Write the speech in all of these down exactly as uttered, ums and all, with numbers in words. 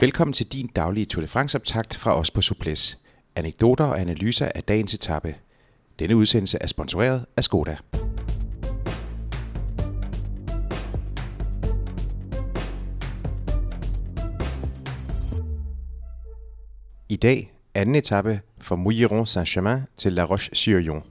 Velkommen til din daglige Tour de France-optakt fra os på Souplesse. Anekdoter og analyser af dagens etape. Denne udsendelse er sponsoreret af Skoda. I dag anden etape fra Mouilleron-Saint-Germain til La Roche-sur-Yon.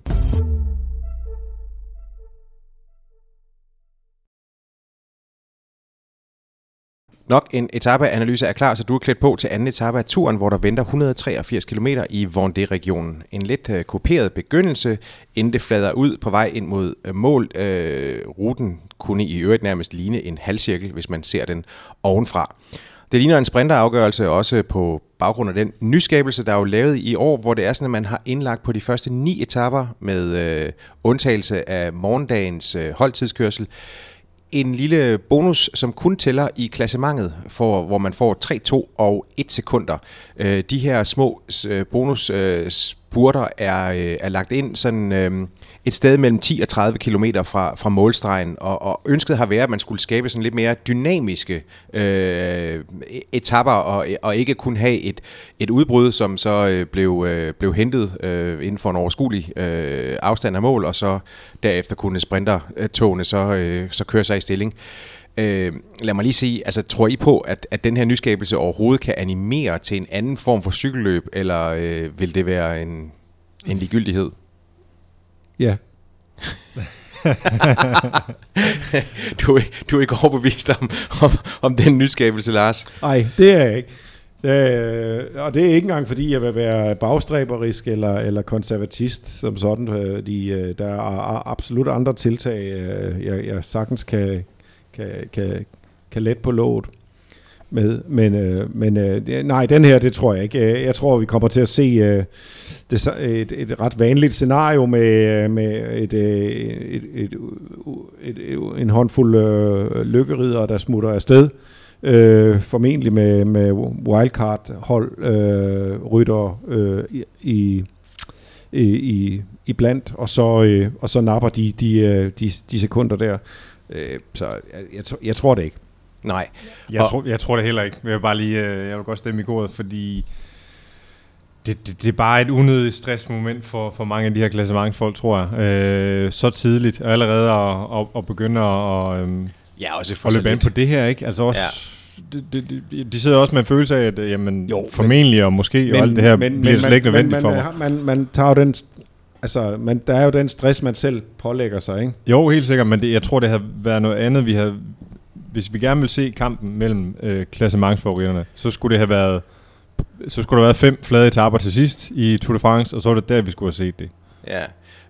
Nok en etapeanalyse er klar, så du er klædt på til anden etape af turen, hvor der venter et hundrede og treogfirs kilometer i Vendee-regionen. En lidt øh, kuperet begyndelse, inden det flader ud på vej ind mod øh, mål. Øh, ruten kunne i øvrigt nærmest ligne en halvcirkel, hvis man ser den ovenfra. Det ligner en sprinterafgørelse også på baggrund af den nyskabelse, der er jo lavet i år, hvor det er sådan, at man har indlagt på de første ni etaper med øh, undtagelse af morgendagens øh, holdtidskørsel. En lille bonus, som kun tæller i klassementet, for, hvor man får tre to og et sekunder. Øh, de her små øh, bonusspurter er, øh, er lagt ind sådan, øh, et sted mellem ti og tredive kilometer fra, fra målstregen, og, og ønsket har været, at man skulle skabe sådan lidt mere dynamiske øh, etapper, og, og ikke kun have et, et udbrud, som så øh, blev, øh, blev hentet øh, inden for en overskuelig øh, afstand af mål, og så derefter kunne sprintertogene så, øh, så køre sig i stilling. Øh, lad mig lige sige, altså tror I på, at, at den her nyskabelse overhovedet kan animere til en anden form for cykelløb, eller øh, vil det være en, en ligegyldighed? Ja. du, du er ikke overbevist om, om, om den nyskabelse, Lars? Nej, det er jeg ikke. Øh, og det er ikke engang, fordi jeg vil være bagstræberisk eller, eller konservatist som sådan. De, der er absolut andre tiltag, jeg, jeg sagtens kan... Kan, kan, kan let på låget med, men, øh, men øh, nej, den her, det tror jeg ikke. Jeg tror, vi kommer til at se øh, det, et, et ret vanligt scenario med, med et, et, et, et, et, en håndfuld øh, lykkeridere, der smutter afsted, øh, formentlig med, med wildcard-hold, øh, rytter øh, i... i, i iblandt, og så, øh, og så napper de, de, de, de sekunder der. Øh, så jeg, jeg, jeg tror det ikke. Nej. Jeg, og, tror, jeg tror det heller ikke. Jeg vil, bare lige, jeg vil godt stemme i koret, fordi det, det, det er bare et unødigt stressmoment for, for mange af de her klassementsfolk, tror jeg. Øh, så tidligt, og allerede at, at, at begynde at, øhm, ja, også at løbe an på det her, ikke? Altså også... Ja. De, de, de, de sidder også med en følelse af, at jamen, jo, formentlig men, og måske men, og alt det her men, bliver slet ikke nødvendigt men, for mig. Man, man, man tager jo den, altså, man, der er jo den stress, man selv pålægger sig, ikke? Jo, helt sikkert, men det, jeg tror, det havde været noget andet, vi havde, hvis vi gerne ville se kampen mellem øh, klassementsfavoritterne, så skulle det have været, så skulle der have været fem flade etaper til sidst i Tour de France, og så var det der, vi skulle have set det. Ja,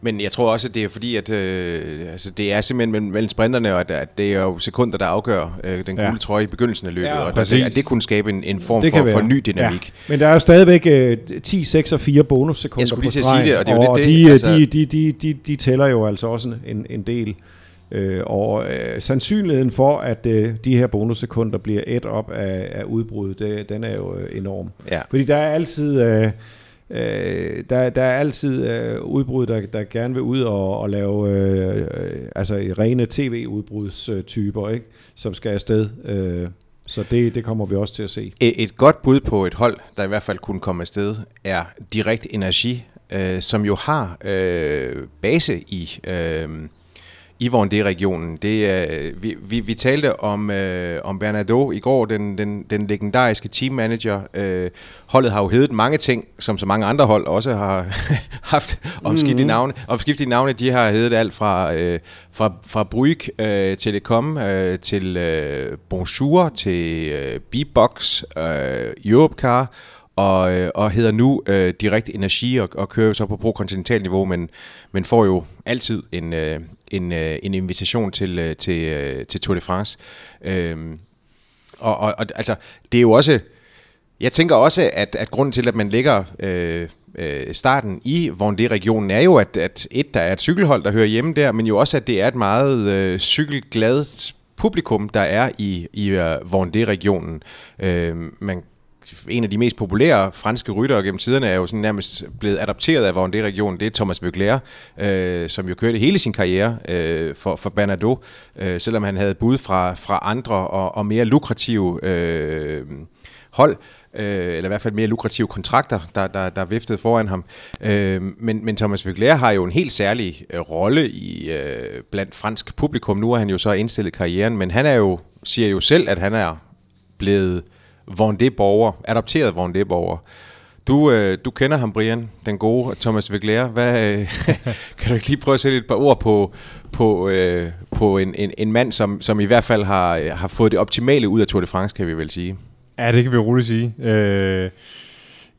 men jeg tror også, at det er fordi, at øh, altså, det er simpelthen mellem sprinterne, og at det er jo sekunder, der afgør øh, den gule ja. trøje i begyndelsen af løbet, ja, og der, at det kunne skabe en, en form for, for ny dynamik. Ja. Men der er jo stadigvæk øh, ti, seks og fire bonussekunder jeg skulle lige til at sige det, og det er jo og det, det, de, altså. de, de, de, de, de tæller jo altså også en, en del, øh, og øh, sandsynligheden for, at øh, de her bonussekunder bliver ædt op af, af udbrud, det, den er jo øh, enorm. Ja. Fordi der er altid... Øh, Øh, der, der er altid øh, udbrud, der, der gerne vil ud og, og lave øh, øh, altså rene tv-udbrudstyper, ikke? Som skal afsted. Øh, så det, det kommer vi også til at se. Et godt bud på et hold, der i hvert fald kunne komme afsted, er Direct Énergie, øh, som jo har øh, base i... Øh, i Vendee-regionen. Det, øh, vi, vi, vi talte om, øh, om Bernardo i går, den, den, den legendariske teammanager. Øh, holdet har jo heddet mange ting, som så mange andre hold også har haft omskiftet mm-hmm. navne. Omskiftet navne, de har heddet alt fra, øh, fra, fra Bryg, øh, Telekom, øh, til øh, Bonjour, til øh, Bbox, øh, Europe Car, og, øh, og hedder nu øh, Direct Énergie, og, og kører jo så på pro-kontinentalt niveau, men, men får jo altid en... Øh, En, en invitation til, til, til Tour de France. Øhm, og, og, og altså, det er jo også... Jeg tænker også, at, at grunden til, at man lægger øh, øh, starten i Vendee-regionen, er jo, at, at et, der er et cykelhold, der hører hjemme der, men jo også, at det er et meget øh, cykelglad publikum, der er i, i uh, Vendee-regionen. Øh, man en af de mest populære franske ryttere gennem tiderne er jo sådan nærmest blevet adopteret af Vendee-regionen. Det er Thomas Voeckler, øh, som jo kørte hele sin karriere øh, for, for Bernardo, øh, selvom han havde bud fra, fra andre og, og mere lukrative øh, hold, øh, eller i hvert fald mere lukrative kontrakter, der, der, der viftede foran ham. Øh, men, men Thomas Voeckler har jo en helt særlig øh, rolle i øh, blandt fransk publikum. Nu har han jo så indstillet karrieren, men han er jo, siger jo selv, at han er blevet Vendee-borger, adopteret Vendee-borger. Du, øh, du kender ham, Brian, den gode Thomas Voeckler. Hvad, øh, kan du ikke lige prøve at sætte et par ord på, på, øh, på en, en, en mand, som, som i hvert fald har, har fået det optimale ud af Tour de France, kan vi vel sige? Ja, det kan vi roligt sige. Øh,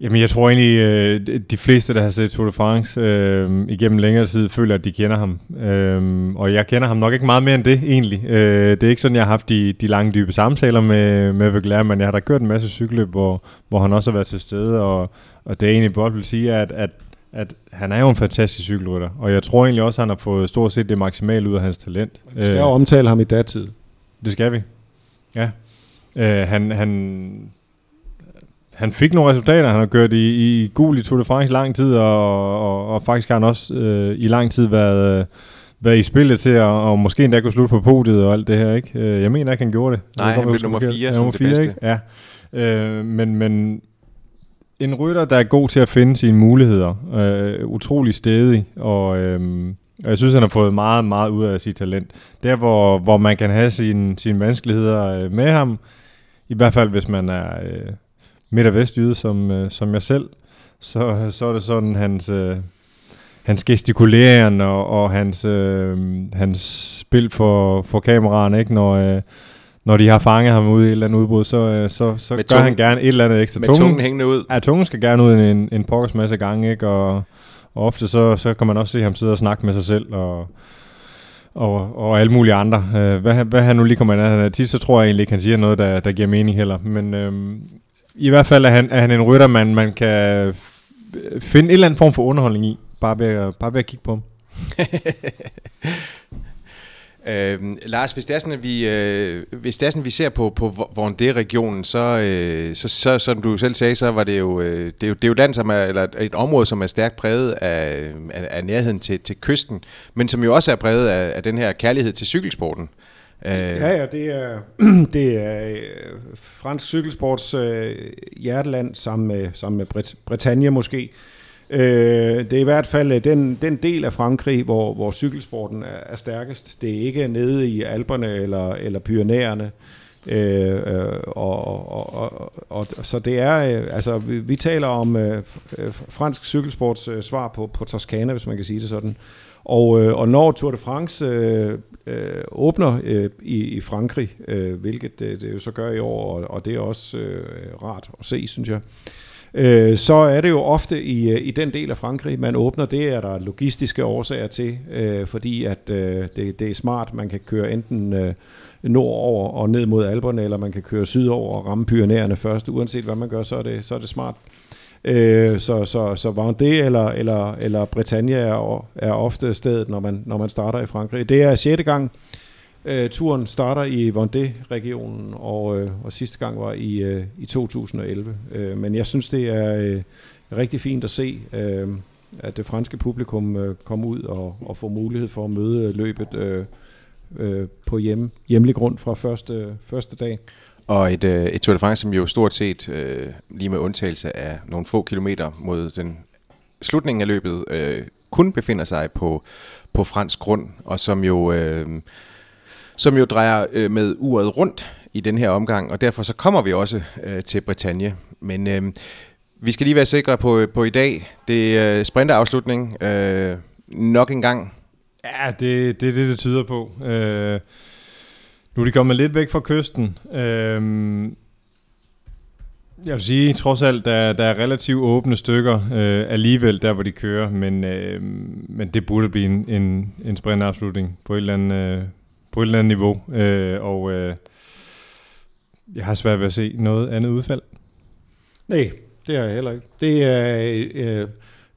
jamen, jeg tror egentlig, øh, de fleste, der har set Tour de France øh, igennem længere tid, føler, at de kender ham. Øh, og jeg kender ham nok ikke meget mere end det, egentlig. Øh, det er ikke sådan, jeg har haft de, de lange, dybe samtaler med, med Voeckler, men jeg har da kørt en masse cykelløb, hvor, hvor han også har været til stede. Og, og det er egentlig blot vil sige, at, at, at han er jo en fantastisk cykelrytter. Og jeg tror egentlig også, at han har fået stort set det maksimale ud af hans talent. Vi skal øh, jo omtale ham i datid. Det skal vi, ja. Uh, han, han, han fik nogle resultater. Han har kørt i, i gul i Tour de France lang tid, og, og, og faktisk har han også uh, i lang tid været, uh, været i spillet til, og, og måske endda kunne slutte på podiet og alt det her, ikke? Uh, jeg mener ikke, han gjorde det. Nej, han blev nummer fire som det bedste. Ja. Uh, men, men en rytter, der er god til at finde sine muligheder, uh, utrolig stædig, og... Uh, Og jeg synes, han har fået meget, meget ud af sit talent. Der, hvor, hvor man kan have sine, sine vanskeligheder med ham, i hvert fald hvis man er øh, midt- og vestjyde, som, øh, som jeg selv, så, så er det sådan, hans, øh, hans gestikulering og, og hans, øh, hans spil for, for kameraerne, ikke? Når... Øh, Når de har fanget ham ude i et eller andet udbrud, så, så, så gør tungen, han gerne et eller andet ekstra. Med tungen, tungen hængende ud. Ja, tungen skal gerne ud en, en pokkers masse gange, ikke? Og, og ofte så, så kan man også se ham sidde og snakke med sig selv og, og, og alle mulige andre. Hvad, hvad han nu lige kommer ind af. Tit så tror jeg egentlig ikke, han siger noget, der, der giver mening heller. Men øhm, i hvert fald er han, er han en rytter, man, man kan finde en eller anden form for underholdning i. Bare ved at, bare ved at kigge på ham. Øh, Lars, hvis det er sådan, at vi, øh, hvis det er sådan, at vi ser på, på Vendee-regionen, så, øh, så, så som du selv sagde, så var det jo, øh, det er jo, det er jo land, som er, eller et område, som er stærkt præget af, af, af nærheden til, til kysten, men som jo også er præget af, af den her kærlighed til cykelsporten. Øh. Ja, ja, det er, det er fransk cykelsports øh, hjerteland sammen med, sammen med Brit- Bretagne måske. Det er i hvert fald den, den del af Frankrig, hvor, hvor cykelsporten er, er stærkest. Det er ikke nede i Alperne eller, eller Pyrenæerne. Øh, og, og, og, og, så det er, altså vi, vi taler om øh, fransk cykelsports øh, svar på, på Toscana, hvis man kan sige det sådan. Og, øh, og når Tour de France øh, øh, åbner øh, i, i Frankrig, øh, hvilket det, det jo så gør i år, og, og det er også øh, rart at se, synes jeg. Øh, så er det jo ofte i, i den del af Frankrig, man åbner. Det er der logistiske årsager til, øh, fordi at øh, det, det er smart. Man kan køre enten øh, nordover og ned mod Alperne, eller man kan køre sydover og ramme Pyrenæerne først. Uanset hvad man gør, så er det, så er det smart. Øh, så, så, så Vendee eller, eller, eller Bretagne er, er ofte stedet, når man, når man starter i Frankrig. Det er sjette gang. Øh, turen starter i Vendee-regionen, og, øh, og sidste gang var i, øh, i to tusind og elleve. Øh, men jeg synes, det er øh, rigtig fint at se, øh, at det franske publikum øh, kommer ud og, og får mulighed for at møde løbet øh, øh, på hjem, hjemlig grund fra første, første dag. Og et, øh, et Tour de France, som jo stort set, øh, lige med undtagelse af nogle få kilometer mod den slutningen af løbet, øh, kun befinder sig på, på fransk grund, og som jo... Øh, som jo drejer øh, med uret rundt i den her omgang, og derfor så kommer vi også øh, til Bretagne. Men øh, vi skal lige være sikre på, på i dag. Det er øh, sprinterafslutning øh, nok en gang. Ja, det er det, det, det tyder på. Øh, nu er de kommet lidt væk fra kysten. Øh, jeg vil sige, trods alt, der, der er relativt åbne stykker øh, alligevel, der hvor de kører, men, øh, men det burde blive en, en, en sprinterafslutning på et eller andet... Øh, på et eller andet niveau, øh, og øh, jeg har svært ved at se noget andet udfald. Nej, det har jeg heller ikke. Det er øh,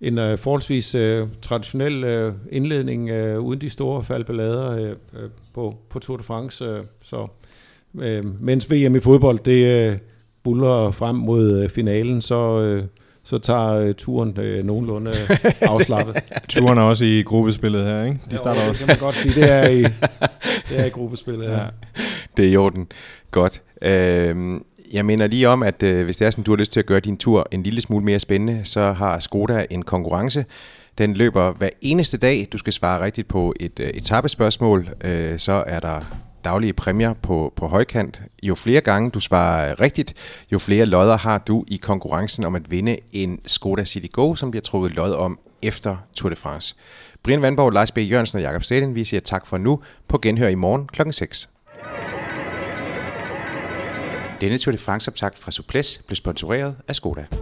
en øh, forholdsvis øh, traditionel øh, indledning øh, uden de store faldballader øh, på, på Tour de France. Øh, så, øh, mens V M i fodbold, det, øh, buller frem mod finalen, så, øh, så tager turen øh, nogenlunde afslappet. Turen er også i gruppespillet her, ikke? De starter jo, også. Det kan man godt sige, det er i, det er i gruppespillet her. Ja. Det er i orden. Godt. Øhm, jeg mener lige om, at øh, hvis det er sådan, du har lyst til at gøre din tur en lille smule mere spændende, så har Skoda en konkurrence. Den løber hver eneste dag. Du skal svare rigtigt på et øh, etapespørgsmål. Øh, så er der daglige præmier på, på højkant. Jo flere gange du svarer rigtigt, jo flere lodder har du i konkurrencen om at vinde en Skoda Citigo, som bliver trukket lod om efter Tour de France. Brian Vandborg, Lars B. Jørgensen og Jacob Stedin, vi siger tak for nu. På genhør i morgen klokken seks. Denne Tour de France-optakt fra Souplesse blev sponsoreret af Skoda.